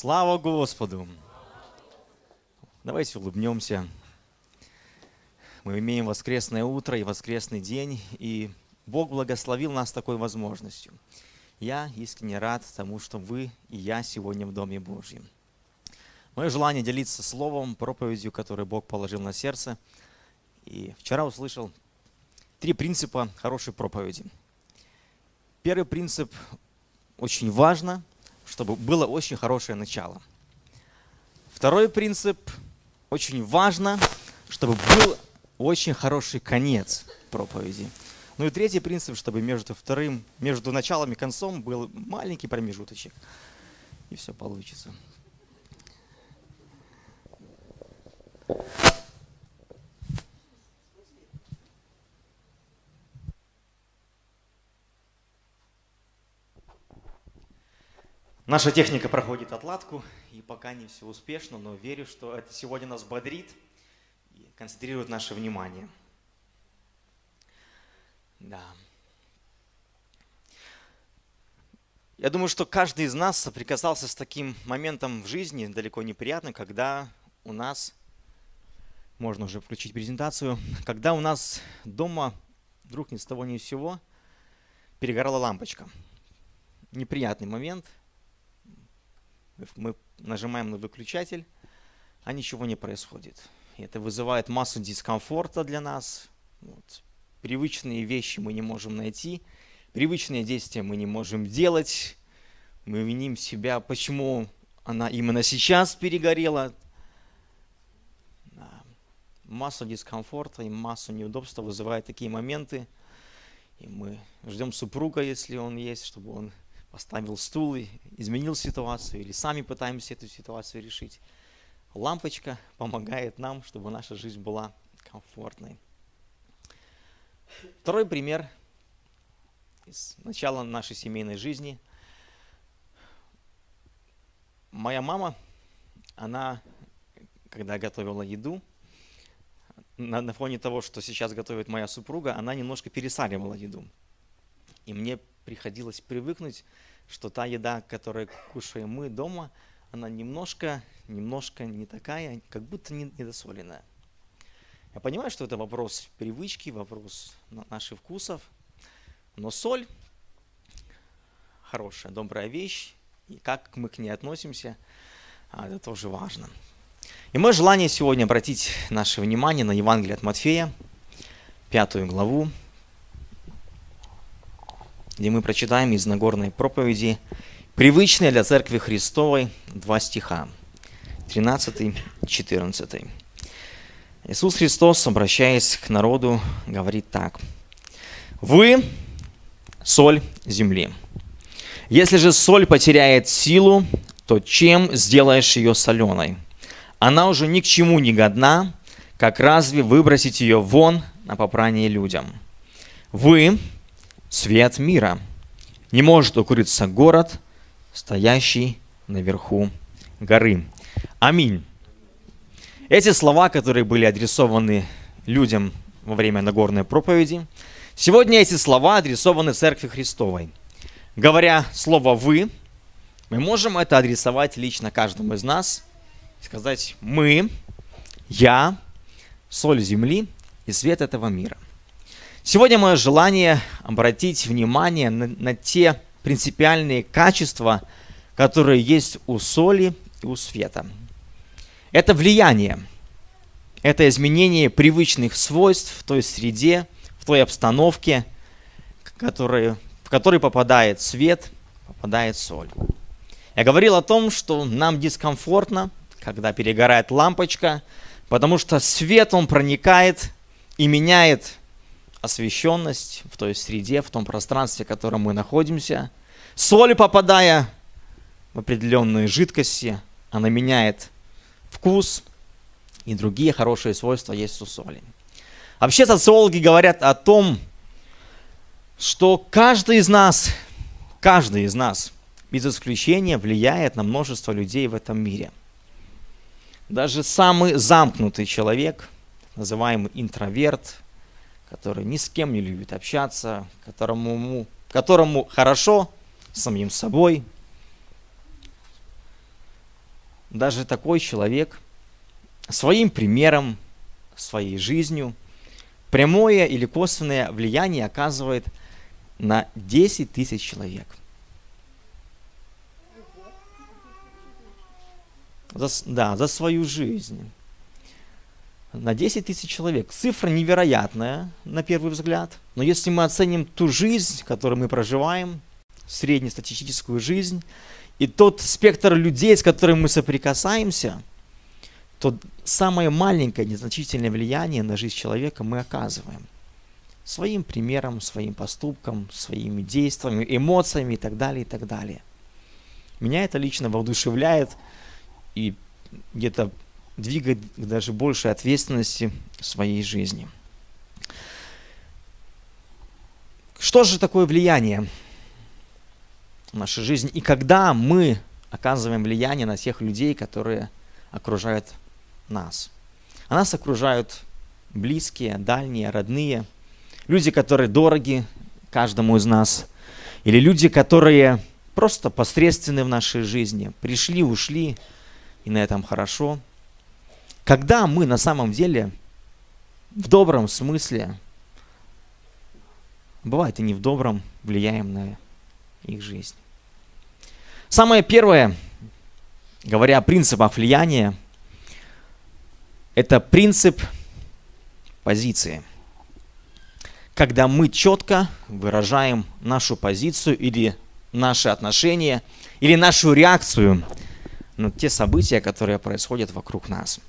Слава Господу! Давайте улыбнемся. Мы имеем воскресное утро и воскресный день, и Бог благословил нас такой возможностью. Я искренне рад тому, что вы и я сегодня в Доме Божьем. Мое желание делиться словом, проповедью, которую Бог положил на сердце. И вчера услышал 3 принципа хорошей проповеди. Первый принцип: очень важно, чтобы было очень хорошее начало. Второй принцип: очень важно, чтобы был очень хороший конец проповеди. Ну и третий принцип: чтобы между началом и концом был маленький промежуточек. И все получится. Наша техника проходит отладку, и пока не все успешно, но верю, что это сегодня нас бодрит и концентрирует наше внимание. Да. Я думаю, что каждый из нас соприкасался с таким моментом в жизни, далеко неприятным, когда у нас, можно уже включить презентацию, когда у нас дома вдруг ни с того ни с сего перегорала лампочка. Неприятный момент. Мы нажимаем на выключатель, а ничего не происходит. И это вызывает массу дискомфорта для нас. Вот. Привычные вещи мы не можем найти, привычные действия мы не можем делать. Мы виним себя, почему она именно сейчас перегорела. Да. Массу дискомфорта и массу неудобства вызывают такие моменты. И мы ждем супруга, если он есть, чтобы он поставил стул и изменил ситуацию, или сами пытаемся эту ситуацию решить. Лампочка помогает нам, чтобы наша жизнь была комфортной. Второй пример из начала нашей семейной жизни. Моя мама, она, когда готовила еду, на фоне того, что сейчас готовит моя супруга, она немножко пересаливала еду. И мне приходилось привыкнуть, что та еда, которую кушаем мы дома, она немножко не такая, как будто недосоленная. Я понимаю, что это вопрос привычки, вопрос наших вкусов, но соль – хорошая, добрая вещь, и как мы к ней относимся, это тоже важно. И мое желание сегодня обратить наше внимание на Евангелие от Матфея, 5 главу, где мы прочитаем из Нагорной проповеди, привычные для Церкви Христовой, 2 стиха, 13 и 14. Иисус Христос, обращаясь к народу, говорит так: «Вы – соль земли. Если же соль потеряет силу, то чем сделаешь ее соленой? Она уже ни к чему не годна, как разве выбросить ее вон на попрание людям? Вы – свет мира. Не может укрыться город, стоящий наверху горы». Аминь. Эти слова, которые были адресованы людям во время Нагорной проповеди, сегодня эти слова адресованы Церкви Христовой. Говоря слово «вы», мы можем это адресовать лично каждому из нас. Сказать: «Мы, я, соль земли и свет этого мира». Сегодня мое желание обратить внимание на те принципиальные качества, которые есть у соли и у света. Это влияние, это изменение привычных свойств в той среде, в той обстановке, в которой попадает свет, попадает соль. Я говорил о том, что нам дискомфортно, когда перегорает лампочка, потому что свет, он проникает и меняет освещенность в той среде, в том пространстве, в котором мы находимся. Соль, попадая в определенные жидкости, она меняет вкус, и другие хорошие свойства есть у соли. Вообще социологи говорят о том, что каждый из нас, без исключения, влияет на множество людей в этом мире. Даже самый замкнутый человек, называемый интроверт, который ни с кем не любит общаться, которому хорошо самим собой, даже такой человек своим примером, своей жизнью прямое или косвенное влияние оказывает на 10 тысяч человек. За свою жизнь. На 10 тысяч человек. Цифра невероятная, на первый взгляд. Но если мы оценим ту жизнь, которую мы проживаем, среднестатистическую жизнь, и тот спектр людей, с которыми мы соприкасаемся, то самое маленькое незначительное влияние на жизнь человека мы оказываем. Своим примером, своим поступком, своими действиями, эмоциями и так далее, и так далее. Меня это лично воодушевляет и где-то двигает к даже большей ответственности в своей жизни. Что же такое влияние в нашей жизни? И когда мы оказываем влияние на тех людей, которые окружают нас? А нас окружают близкие, дальние, родные, люди, которые дороги каждому из нас, или люди, которые просто посредственны в нашей жизни, пришли, ушли, и на этом хорошо. Когда мы на самом деле в добром смысле, бывает и не в добром, влияем на их жизнь. Самое первое, говоря о принципах влияния, это принцип позиции. Когда мы четко выражаем нашу позицию или наши отношения, или нашу реакцию на те события, которые происходят вокруг нас.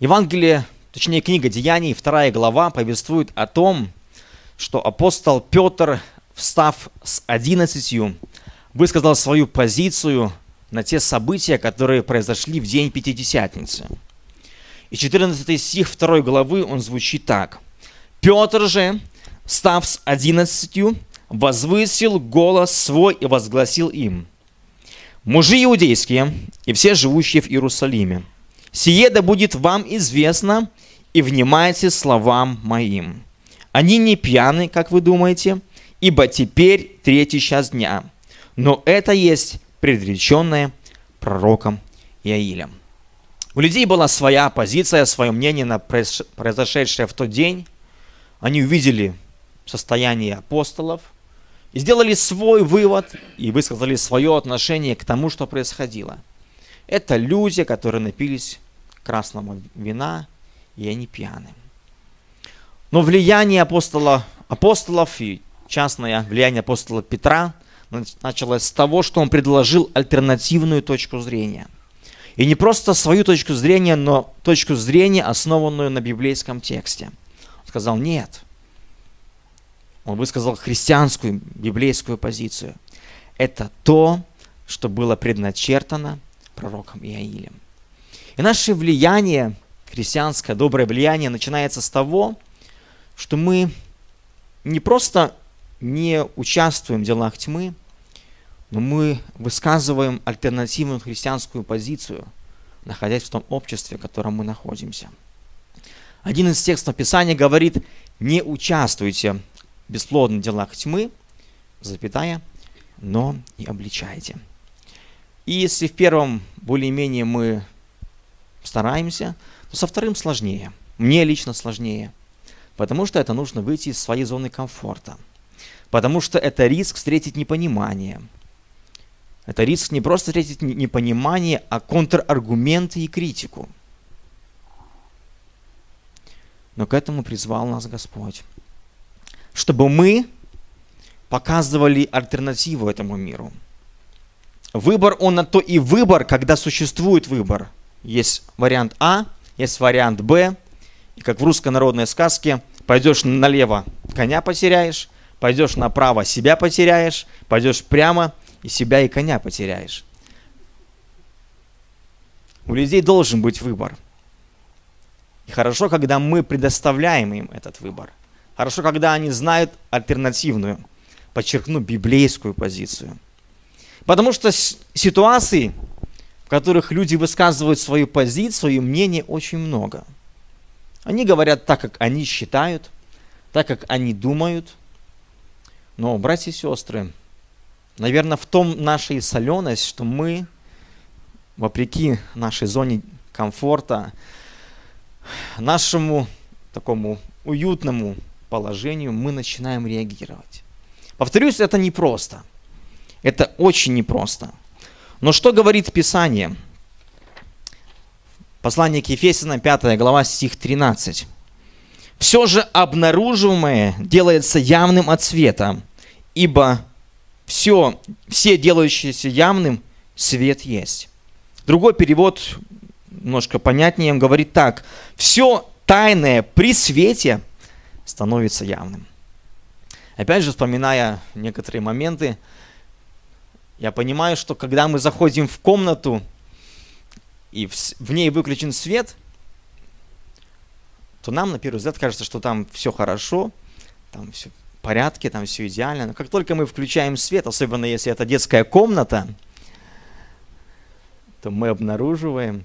Евангелие, точнее книга Деяний, 2 глава, повествует о том, что апостол Петр, встав с 11, высказал свою позицию на те события, которые произошли в день Пятидесятницы. И 14 стих 2 главы, он звучит так. «Петр же, став с 11, возвысил голос свой и возгласил им: мужи иудейские и все живущие в Иерусалиме, сие да будет вам известно, и внимайте словам моим. Они не пьяны, как вы думаете, ибо теперь третий час дня, но это есть предреченное пророком Иаилем». У людей была своя позиция, свое мнение на произошедшее в тот день. Они увидели состояние апостолов и сделали свой вывод и высказали свое отношение к тому, что происходило. Это люди, которые напились красного вина, и они пьяны. Но влияние апостолов и частное влияние апостола Петра началось с того, что он предложил альтернативную точку зрения. И не просто свою точку зрения, но точку зрения, основанную на библейском тексте. Он сказал нет. Он высказал христианскую библейскую позицию. Это то, что было предначертано пророком Иаилем. И наше влияние, христианское доброе влияние, начинается с того, что мы не просто не участвуем в делах тьмы, но мы высказываем альтернативную христианскую позицию, находясь в том обществе, в котором мы находимся. Один из текстов Писания говорит: «Не участвуйте в бесплодных делах тьмы, но и обличайте». И если в первом более-менее мы стараемся, то со вторым сложнее. Мне лично сложнее, потому что это нужно выйти из своей зоны комфорта, потому что это риск встретить непонимание. Это риск не просто встретить непонимание, а контраргументы и критику. Но к этому призвал нас Господь. Чтобы мы показывали альтернативу этому миру. Выбор, он на то и выбор, когда существует выбор. Есть вариант А, есть вариант Б. И как в русской народной сказке: пойдешь налево — коня потеряешь, пойдешь направо — себя потеряешь, пойдешь прямо — и себя, и коня потеряешь. У людей должен быть выбор. И хорошо, когда мы предоставляем им этот выбор. Хорошо, когда они знают альтернативную, подчеркну, библейскую позицию. Потому что ситуаций, в которых люди высказывают свою позицию и мнение, очень много. Они говорят так, как они считают, так, как они думают. Но, братья и сестры, наверное, в том наша и соленость, что мы вопреки нашей зоне комфорта, нашему такому уютному положению мы начинаем реагировать. Повторюсь, это непросто. Это очень непросто. Но что говорит Писание? Послание к Ефесянам, 5 глава, стих 13. «Все же обнаруживаемое делается явным от света, ибо все делающиеся явным свет есть». Другой перевод, немножко понятнее, говорит так. «Все тайное при свете становится явным». Опять же, вспоминая некоторые моменты, я понимаю, что когда мы заходим в комнату, и в ней выключен свет, то нам на первый взгляд кажется, что там все хорошо, там все в порядке, там все идеально. Но как только мы включаем свет, особенно если это детская комната, то мы обнаруживаем,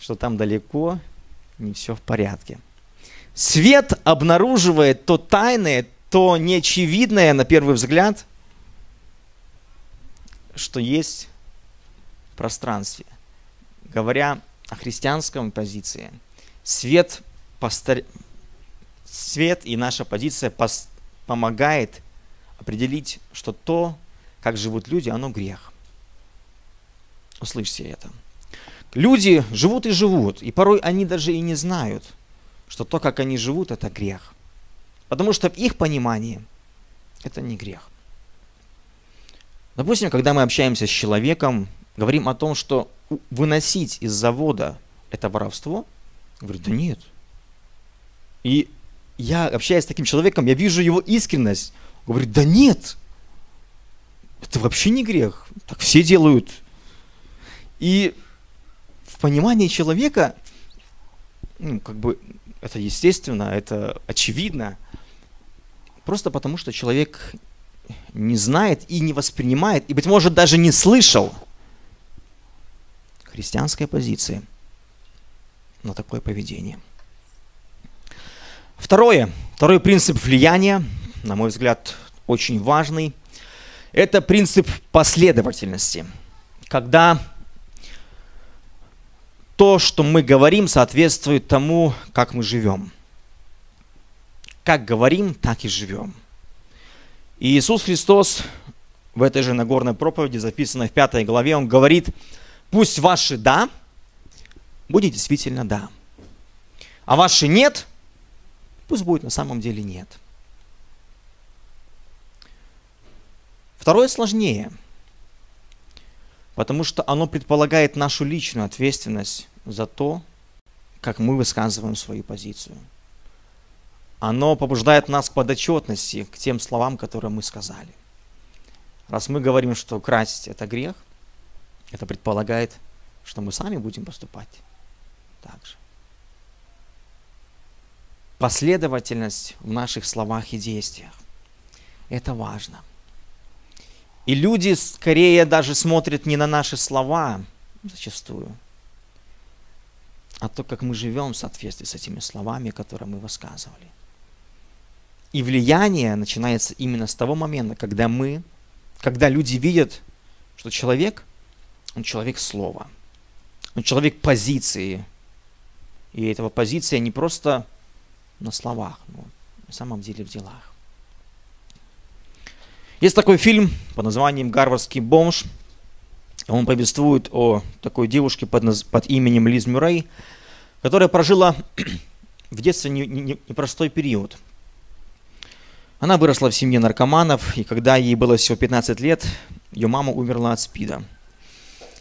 что там далеко не все в порядке. Свет обнаруживает то тайное, то неочевидное на первый взгляд, что есть в пространстве. Говоря о христианском позиции, свет и наша позиция помогает определить, что то, как живут люди, оно грех. Услышьте это. Люди живут и живут, и порой они даже и не знают, что то, как они живут, это грех. Потому что в их понимании это не грех. Допустим, когда мы общаемся с человеком, говорим о том, что выносить из завода это воровство, говорит, да нет. И я, общаясь с таким человеком, я вижу его искренность. Говорит, да нет, это вообще не грех, так все делают. И в понимании человека, ну, как бы это естественно, это очевидно, просто потому что человек не знает и не воспринимает, и, быть может, даже не слышал христианской позиции на такое поведение. Второй принцип влияния, на мой взгляд, очень важный. Это принцип последовательности. Когда то, что мы говорим, соответствует тому, как мы живем. Как говорим, так и живем. И Иисус Христос в этой же Нагорной проповеди, записанной в 5 главе, Он говорит: пусть ваши «да» будет действительно «да», а ваши «нет» пусть будет на самом деле «нет». Второе сложнее, потому что оно предполагает нашу личную ответственность за то, как мы высказываем свою позицию. Оно побуждает нас к подотчетности, к тем словам, которые мы сказали. Раз мы говорим, что красть – это грех, это предполагает, что мы сами будем поступать так же. Последовательность в наших словах и действиях – это важно. И люди скорее даже смотрят не на наши слова зачастую, а то, как мы живем в соответствии с этими словами, которые мы высказывали. И влияние начинается именно с того момента, когда люди видят, что человек – он человек слова, он человек позиции. И эта позиция не просто на словах, но на самом деле в делах. Есть такой фильм под названием «Гарвардский бомж». Он повествует о такой девушке под именем Лиз Мюррей, которая прожила в детстве непростой период. Она выросла в семье наркоманов, и когда ей было всего 15 лет, ее мама умерла от СПИДа.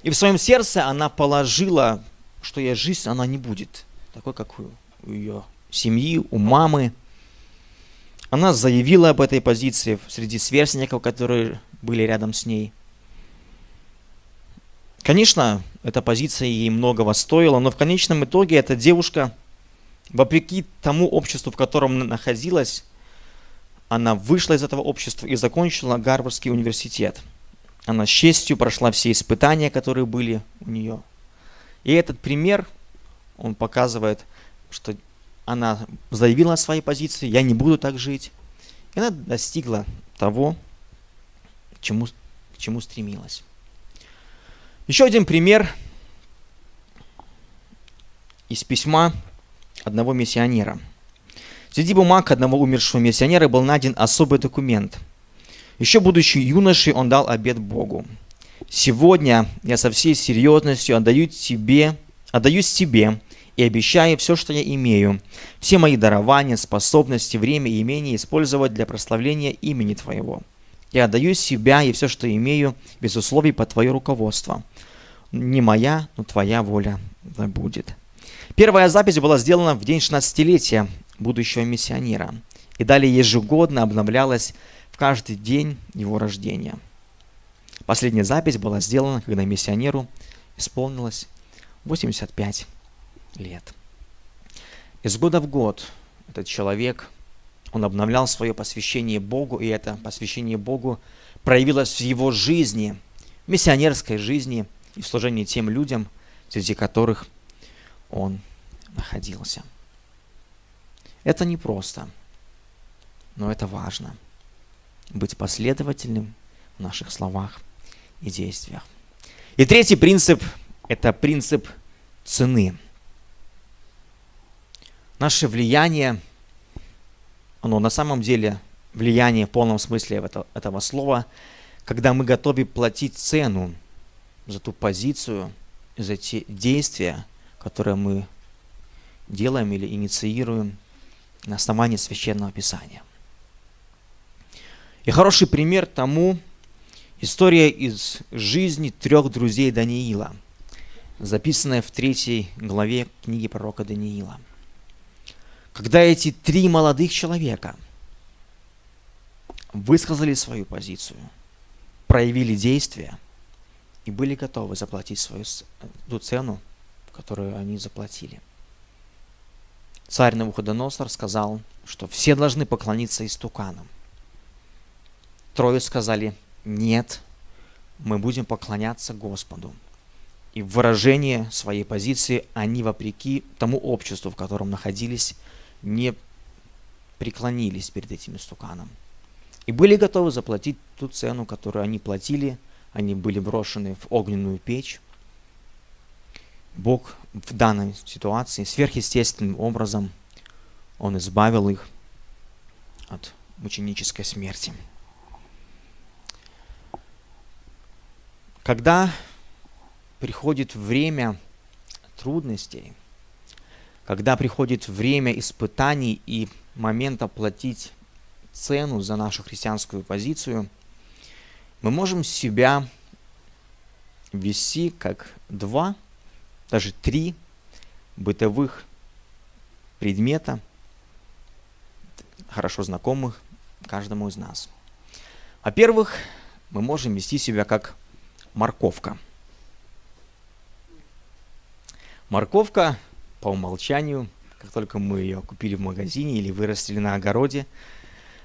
И в своем сердце она положила, что ее жизнь, она не будет такой, как у ее семьи, у мамы. Она заявила об этой позиции среди сверстников, которые были рядом с ней. Конечно, эта позиция ей многого стоила, но в конечном итоге эта девушка, вопреки тому обществу, в котором она находилась, она вышла из этого общества и закончила Гарвардский университет. Она с честью прошла все испытания, которые были у нее. И этот пример, он показывает, что она заявила о своей позиции: я не буду так жить. И она достигла того, к чему стремилась. Еще один пример из письма одного миссионера. Среди бумаг одного умершего миссионера был найден особый документ. Еще будучи юношей, он дал обет Богу. «Сегодня я со всей серьезностью отдаюсь тебе и обещаю все, что я имею, все мои дарования, способности, время и имение использовать для прославления имени Твоего. Я отдаю себя и все, что имею, без условий под Твое руководство. Не моя, но Твоя воля да будет». Первая запись была сделана в день 16-летия будущего миссионера и далее ежегодно обновлялась в каждый день его рождения. Последняя запись была сделана, когда миссионеру исполнилось 85 лет. Из года в год этот человек, он обновлял свое посвящение Богу, и это посвящение Богу проявилось в его жизни, в миссионерской жизни и в служении тем людям, среди которых он находился. Это непросто, но это важно. Быть последовательным в наших словах и действиях. И третий принцип – это принцип цены. Наше влияние, оно на самом деле влияние в полном смысле этого слова, когда мы готовы платить цену за ту позицию, за те действия, которые мы делаем или инициируем на основании Священного Писания. И хороший пример тому история из жизни 3 друзей Даниила, записанная в 3 главе книги пророка Даниила. Когда эти 3 молодых человека высказали свою позицию, проявили действия и были готовы заплатить ту цену, которую они заплатили. Царь Навуходоносор сказал, что все должны поклониться истуканам. 3 сказали: «Нет, мы будем поклоняться Господу». И в выражении своей позиции они, вопреки тому обществу, в котором находились, не преклонились перед этим истуканом. И были готовы заплатить ту цену, которую они платили. Они были брошены в огненную печь. Бог в данной ситуации сверхъестественным образом Он избавил их от мученической смерти. Когда приходит время трудностей, когда приходит время испытаний и момента платить цену за нашу христианскую позицию, мы можем себя вести как 2, даже 3 бытовых предмета, хорошо знакомых каждому из нас. Во-первых, мы можем вести себя как морковка. Морковка по умолчанию, как только мы ее купили в магазине или вырастили на огороде,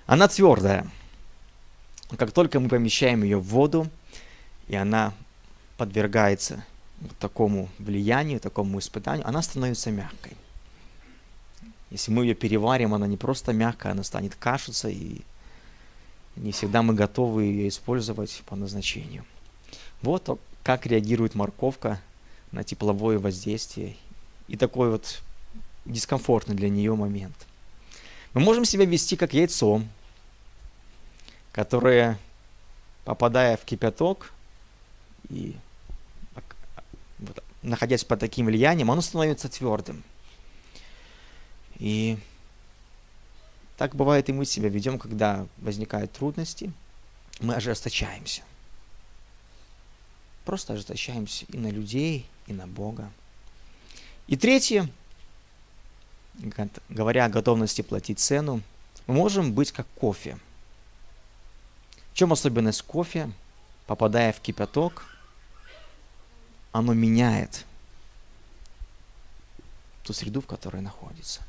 она твердая. Как только мы помещаем ее в воду, и она подвергается такому влиянию, такому испытанию, она становится мягкой. Если мы ее переварим, она не просто мягкая, она станет кашица, и не всегда мы готовы ее использовать по назначению. Вот как реагирует морковка на тепловое воздействие и такой вот дискомфортный для нее момент. Мы можем себя вести как яйцо, которое, попадая в кипяток и находясь под таким влиянием, оно становится твердым. И так бывает, и мы себя ведем, когда возникают трудности, мы ожесточаемся. Просто ожесточаемся и на людей, и на Бога. И третье, говоря о готовности платить цену, мы можем быть как кофе. В чем особенность кофе? Попадая в кипяток, оно меняет ту среду, в которой находится.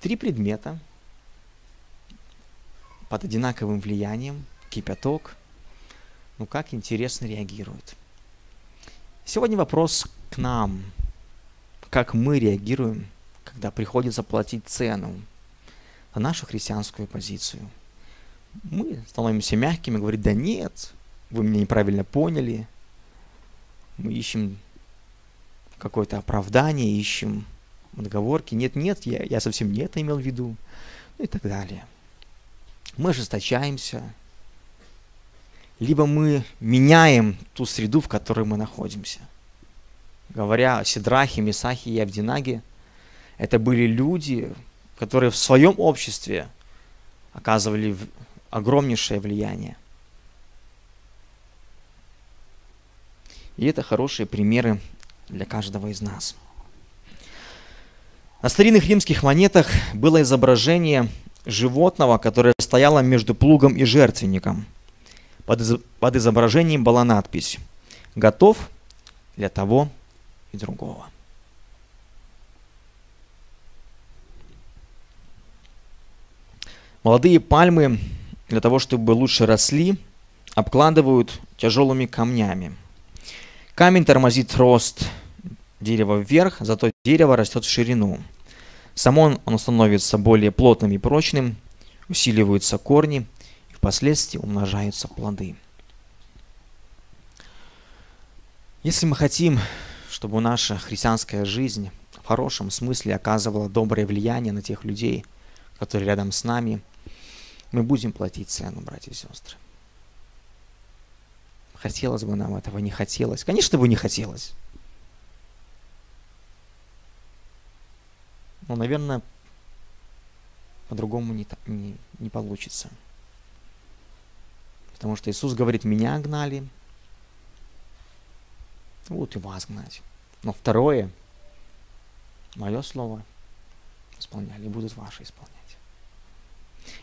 3 предмета под одинаковым влиянием, кипяток. Ну как интересно реагирует. Сегодня вопрос к нам. Как мы реагируем, когда приходится платить цену за нашу христианскую позицию? Мы становимся мягкими, говорим: да нет, вы меня неправильно поняли. Мы ищем какое-то оправдание, ищем отговорки. Нет, я совсем не это имел в виду. Ну и так далее. Мы ожесточаемся. Либо мы меняем ту среду, в которой мы находимся. Говоря о Сидрахе, Месахе и Авдинаге, это были люди, которые в своем обществе оказывали огромнейшее влияние. И это хорошие примеры для каждого из нас. На старинных римских монетах было изображение животного, которое стояло между плугом и жертвенником. Под изображением была надпись «Готов для того и другого». Молодые пальмы для того, чтобы лучше росли, обкладывают тяжелыми камнями. Камень тормозит рост дерева вверх, зато дерево растет в ширину. Само оно становится более плотным и прочным, усиливаются корни, и впоследствии умножаются плоды. Если мы хотим, чтобы наша христианская жизнь в хорошем смысле оказывала доброе влияние на тех людей, которые рядом с нами, мы будем платить цену, братья и сестры. Хотелось бы нам этого, не хотелось. Конечно бы не хотелось. Но, наверное, по-другому не получится. Потому что Иисус говорит, меня гнали, будут и вас гнать. Но второе, мое слово исполняли, и будут ваши исполнять.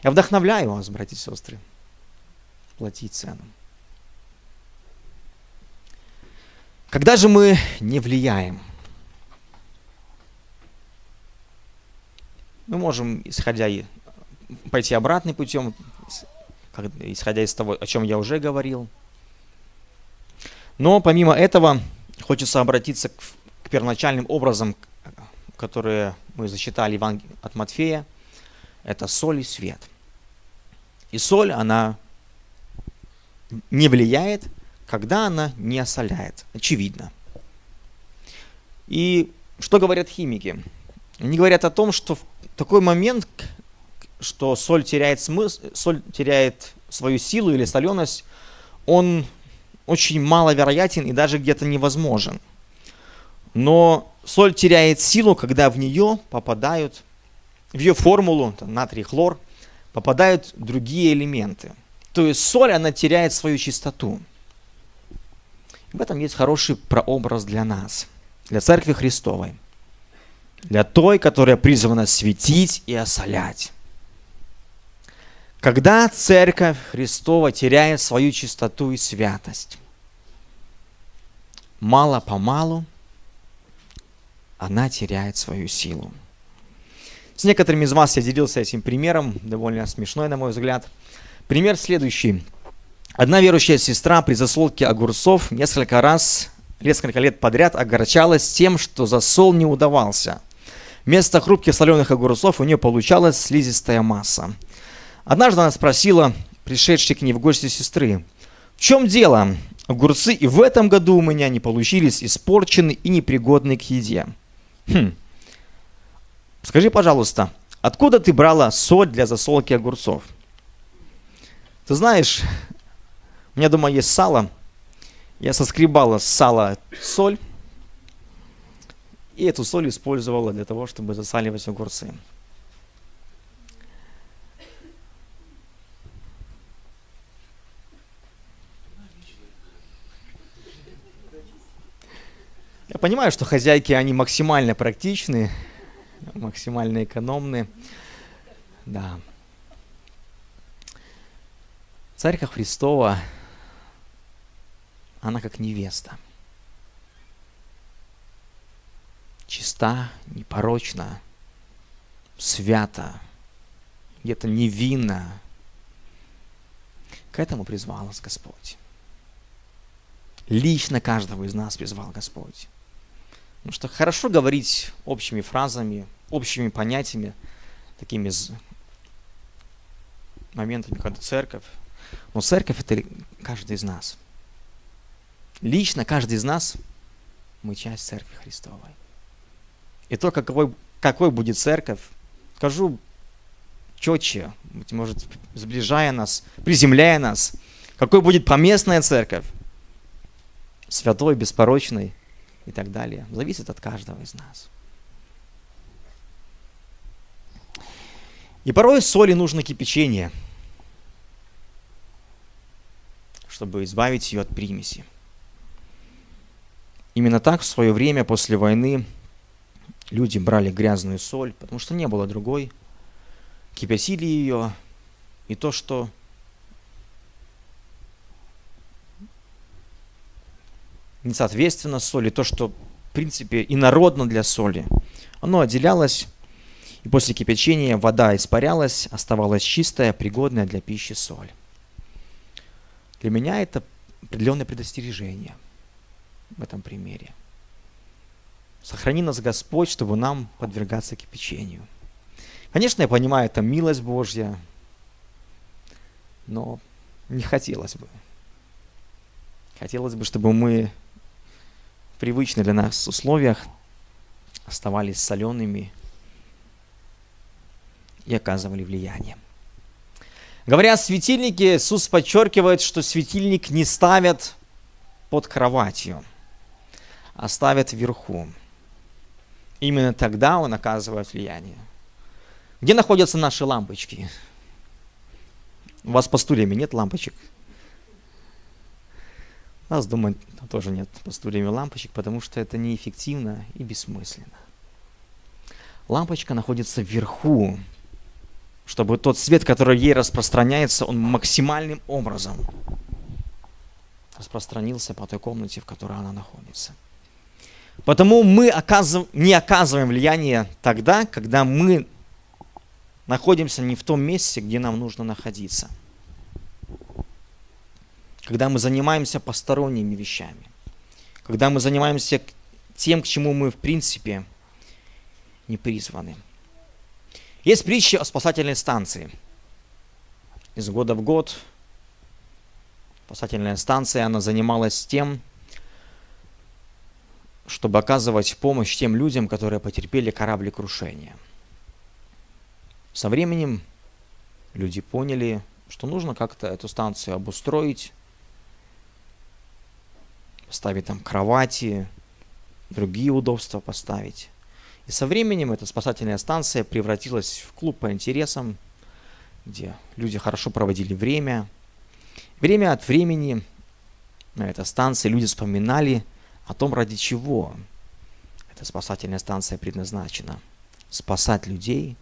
Я вдохновляю вас, братья и сестры, платить цену. Когда же мы не влияем? Мы можем, пойти обратным путем, исходя из того, о чем я уже говорил. Но помимо этого, хочется обратиться к первоначальным образам, которые мы зачитали от Матфея. Это соль и свет. И соль, она не влияет, когда она не осоляет. Очевидно. И что говорят химики? Они говорят о том, что в такой момент, что соль теряет свою силу или соленость, он очень маловероятен и даже где-то невозможен. Но соль теряет силу, когда в нее попадают, в ее формулу, натрий, хлор, попадают другие элементы. То есть соль, она теряет свою чистоту. В этом есть хороший прообраз для нас, для Церкви Христовой, для той, которая призвана светить и осолять. Когда Церковь Христова теряет свою чистоту и святость, мало-помалу она теряет свою силу. С некоторыми из вас я делился этим примером, довольно смешной, на мой взгляд. Пример следующий. Одна верующая сестра при засолке огурцов несколько лет подряд огорчалась тем, что засол не удавался. Вместо хрупких соленых огурцов у нее получалась слизистая масса. Однажды она спросила пришедшей к ней в гости сестры: «В чем дело? Огурцы и в этом году у меня не получились, испорчены и непригодны к еде». «Скажи, пожалуйста, откуда ты брала соль для засолки огурцов?» «Ты знаешь, у меня дома есть сало, я соскребала с сала соль, и эту соль использовала для того, чтобы засаливать огурцы». Я понимаю, что хозяйки, они максимально практичны, максимально экономны. Да. Церковь Христова, она как невеста. Чиста, непорочна, свята, где-то невинна. К этому призвал нас Господь. Лично каждого из нас призвал Господь. Потому что хорошо говорить общими фразами, общими понятиями, такими моментами, когда церковь. Но церковь — это каждый из нас. Лично каждый из нас мы часть Церкви Христовой. И то, какой будет Церковь, скажу четче, быть может, сближая нас, приземляя нас, какой будет поместная Церковь, святой, беспорочной и так далее, зависит от каждого из нас. И порой соли нужно кипячение, чтобы избавить ее от примеси. Именно так в свое время после войны люди брали грязную соль, потому что не было другой, кипятили ее, и то, что несоответственно соли, то, что в принципе инородно для соли, оно отделялось. И после кипячения вода испарялась, оставалась чистая, пригодная для пищи соль. Для меня это определенное предостережение в этом примере. Сохрани нас, Господь, чтобы нам подвергаться кипячению. Конечно, я понимаю, это милость Божья, но не хотелось бы. Хотелось бы, чтобы мы в привычных для нас условиях оставались солеными и оказывали влияние. Говоря о светильнике, Иисус подчеркивает, что светильник не ставят под кроватью, а ставят вверху. Именно тогда он оказывает влияние. Где находятся наши лампочки? У вас по стульями нет лампочек? У нас, думаю, тоже нет по стульями лампочек, потому что это неэффективно и бессмысленно. Лампочка находится вверху, чтобы тот свет, который ей распространяется, он максимальным образом распространился по той комнате, в которой она находится. Потому мы не оказываем влияния тогда, когда мы находимся не в том месте, где нам нужно находиться. Когда мы занимаемся посторонними вещами. Когда мы занимаемся тем, к чему мы в принципе не призваны. Есть притча о спасательной станции. Из года в год спасательная станция, она занималась тем, чтобы оказывать помощь тем людям, которые потерпели кораблекрушение. Со временем люди поняли, что нужно как-то эту станцию обустроить, поставить там кровати, другие удобства поставить. И со временем эта спасательная станция превратилась в клуб по интересам, где люди хорошо проводили время. Время от времени на этой станции люди вспоминали о том, ради чего эта спасательная станция предназначена. Спасать людей,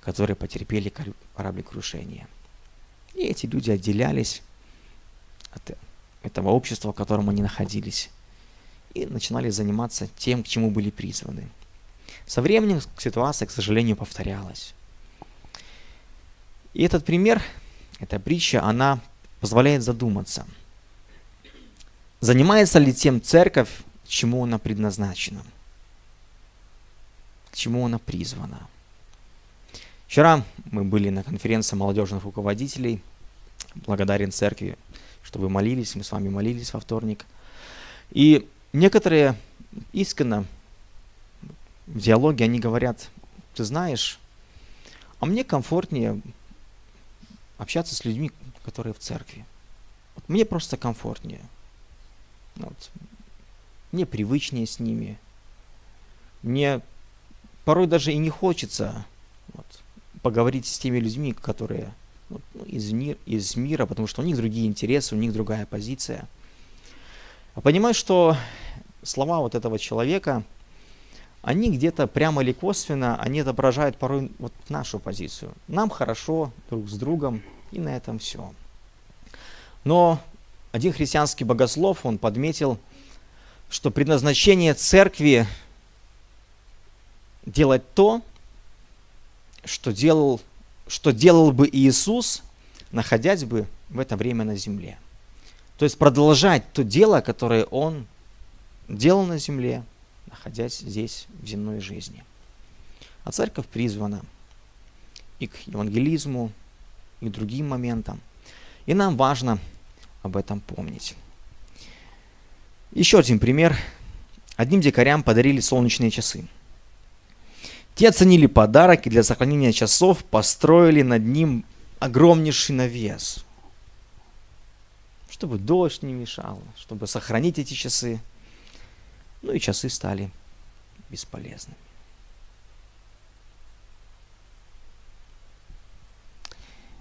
которые потерпели кораблекрушение. И эти люди отделялись от этого общества, в котором они находились, и начинали заниматься тем, к чему были призваны. Со временем ситуация, к сожалению, повторялась. И этот пример, эта притча, она позволяет задуматься. Занимается ли тем церковь, чему она предназначена? К чему она призвана? Вчера мы были на конференции молодежных руководителей. Благодарен церкви, что вы молились. Мы с вами молились во вторник. И некоторые искренне в диалоге они говорят: ты знаешь, а мне комфортнее общаться с людьми, которые в церкви. Вот мне просто комфортнее. Вот. Мне привычнее с ними. Мне порой даже и не хочется поговорить с теми людьми, которые из мира, потому что у них другие интересы, у них другая позиция. А понимаешь, что слова вот этого человека, они где-то прямо или косвенно, они отображают порой вот нашу позицию. Нам хорошо друг с другом, и на этом все. Но один христианский богослов, он подметил, что предназначение церкви делать то, что делал бы Иисус, находясь бы в это время на земле. То есть продолжать то дело, которое он делал на земле, находясь здесь в земной жизни. А церковь призвана и к евангелизму, и к другим моментам. И нам важно об этом помнить. Еще один пример Одним дикарям подарили солнечные часы. Те оценили подарок и для сохранения часов построили над ним огромнейший навес, чтобы дождь не мешал, чтобы сохранить эти часы. Ну и часы стали бесполезными.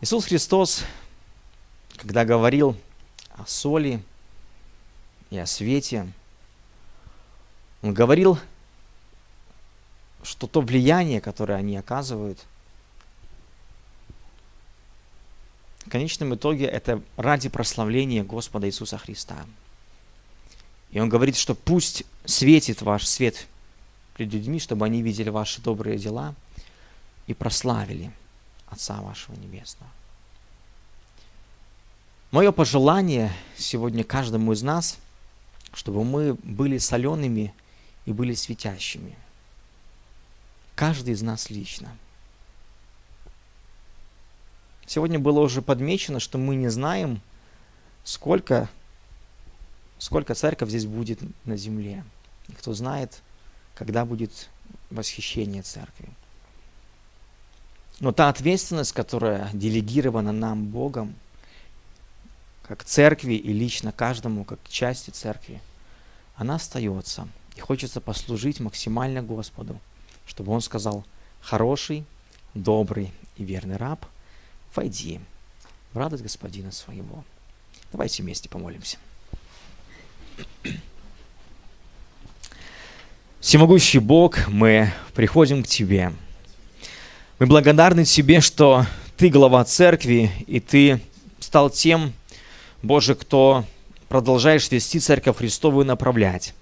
Иисус Христос, когда говорил о соли и о свете, Он говорил, что то влияние, которое они оказывают, в конечном итоге это ради прославления Господа Иисуса Христа. И Он говорит, что пусть светит ваш свет перед людьми, чтобы они видели ваши добрые дела и прославили Отца вашего Небесного. Мое пожелание сегодня каждому из нас, чтобы мы были солеными и были светящими. Каждый из нас лично. Сегодня было уже подмечено, что мы не знаем, сколько церковь здесь будет на земле. И кто знает, когда будет восхищение церкви. Но та ответственность, которая делегирована нам Богом, как церкви и лично каждому, как части церкви, она остается. И хочется послужить максимально Господу, чтобы Он сказал: «Хороший, добрый и верный раб, войди в радость Господина своего». Давайте вместе помолимся. Всемогущий Бог, мы приходим к Тебе. Мы благодарны Тебе, что Ты глава церкви, и Ты стал тем, Боже, кто продолжаешь вести Церковь Христову и направлять.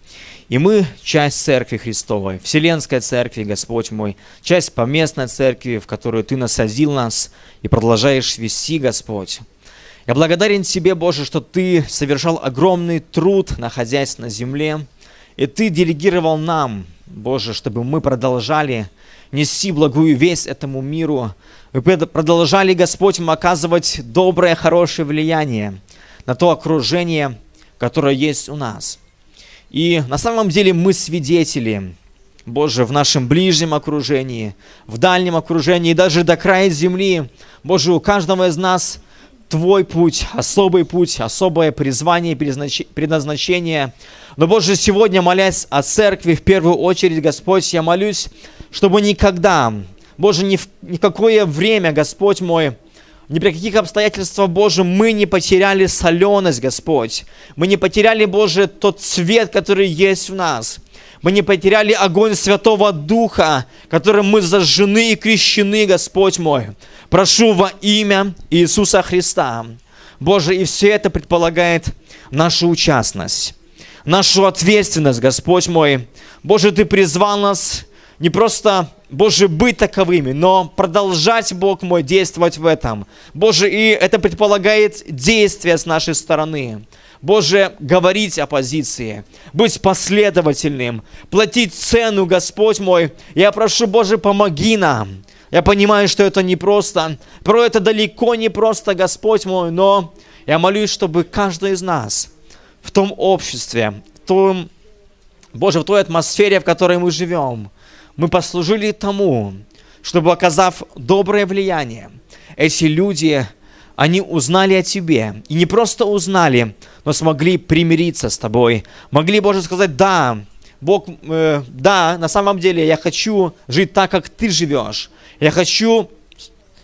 И мы часть Церкви Христовой, Вселенской Церкви, Господь мой, часть поместной Церкви, в которую Ты насадил нас и продолжаешь вести, Господь. Я благодарен Тебе, Боже, что Ты совершал огромный труд, находясь на земле, и Ты делегировал нам, Боже, чтобы мы продолжали нести благую весть этому миру, мы продолжали, Господь, оказывать доброе, хорошее влияние на то окружение, которое есть у нас. И на самом деле мы свидетели, Боже, в нашем ближнем окружении, в дальнем окружении, даже до края земли. Боже, у каждого из нас Твой путь, особое призвание, предназначение. Но, Боже, сегодня, молясь о церкви, в первую очередь, Господь, я молюсь, чтобы никогда, Боже, ни в какое время, Господь мой, ни при каких обстоятельствах, Боже, мы не потеряли соленость, Господь. Мы не потеряли, Боже, тот цвет, который есть в нас. Мы не потеряли огонь Святого Духа, которым мы зажжены и крещены, Господь мой. Прошу во имя Иисуса Христа. Боже, и все это предполагает нашу участность, нашу ответственность, Господь мой. Боже, Ты призвал нас не просто, Боже, быть таковыми, но продолжать, Бог мой, действовать в этом. Боже, и это предполагает действие с нашей стороны. Боже, говорить о позиции, быть последовательным, платить цену, Господь мой. Я прошу, Боже, помоги нам. Я понимаю, что это непросто, порой это далеко не просто, Господь мой, но я молюсь, чтобы каждый из нас в том обществе, Боже, в той атмосфере, в которой мы живем, мы послужили тому, чтобы, оказав доброе влияние, эти люди, они узнали о Тебе. И не просто узнали, но смогли примириться с Тобой. Могли, Боже, сказать: да, Бог, да, на самом деле я хочу жить так, как Ты живешь. Я хочу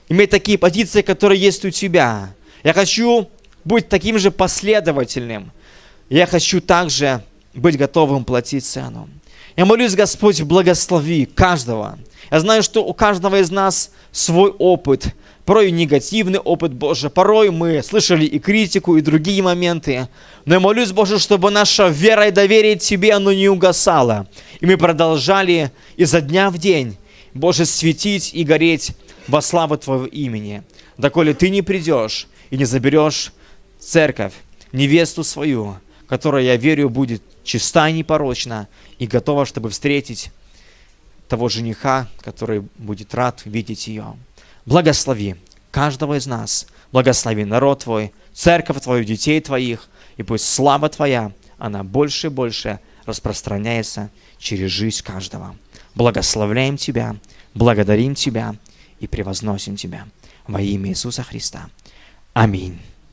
иметь такие позиции, которые есть у Тебя. Я хочу быть таким же последовательным. Я хочу также быть готовым платить цену. Я молюсь, Господь, благослови каждого. Я знаю, что у каждого из нас свой опыт, порой негативный опыт, Боже, порой мы слышали и критику, и другие моменты. Но я молюсь, Боже, чтобы наша вера и доверие Тебе, оно не угасало. И мы продолжали изо дня в день, Боже, светить и гореть во славу Твоего имени, доколе Ты не придешь и не заберешь церковь, невесту свою, которая, я верю, будет чиста и непорочна, и готова, чтобы встретить того жениха, который будет рад видеть ее. Благослови каждого из нас, благослови народ Твой, церковь Твою, детей Твоих, и пусть слава Твоя, она больше и больше распространяется через жизнь каждого. Благословляем Тебя, благодарим Тебя и превозносим Тебя во имя Иисуса Христа. Аминь.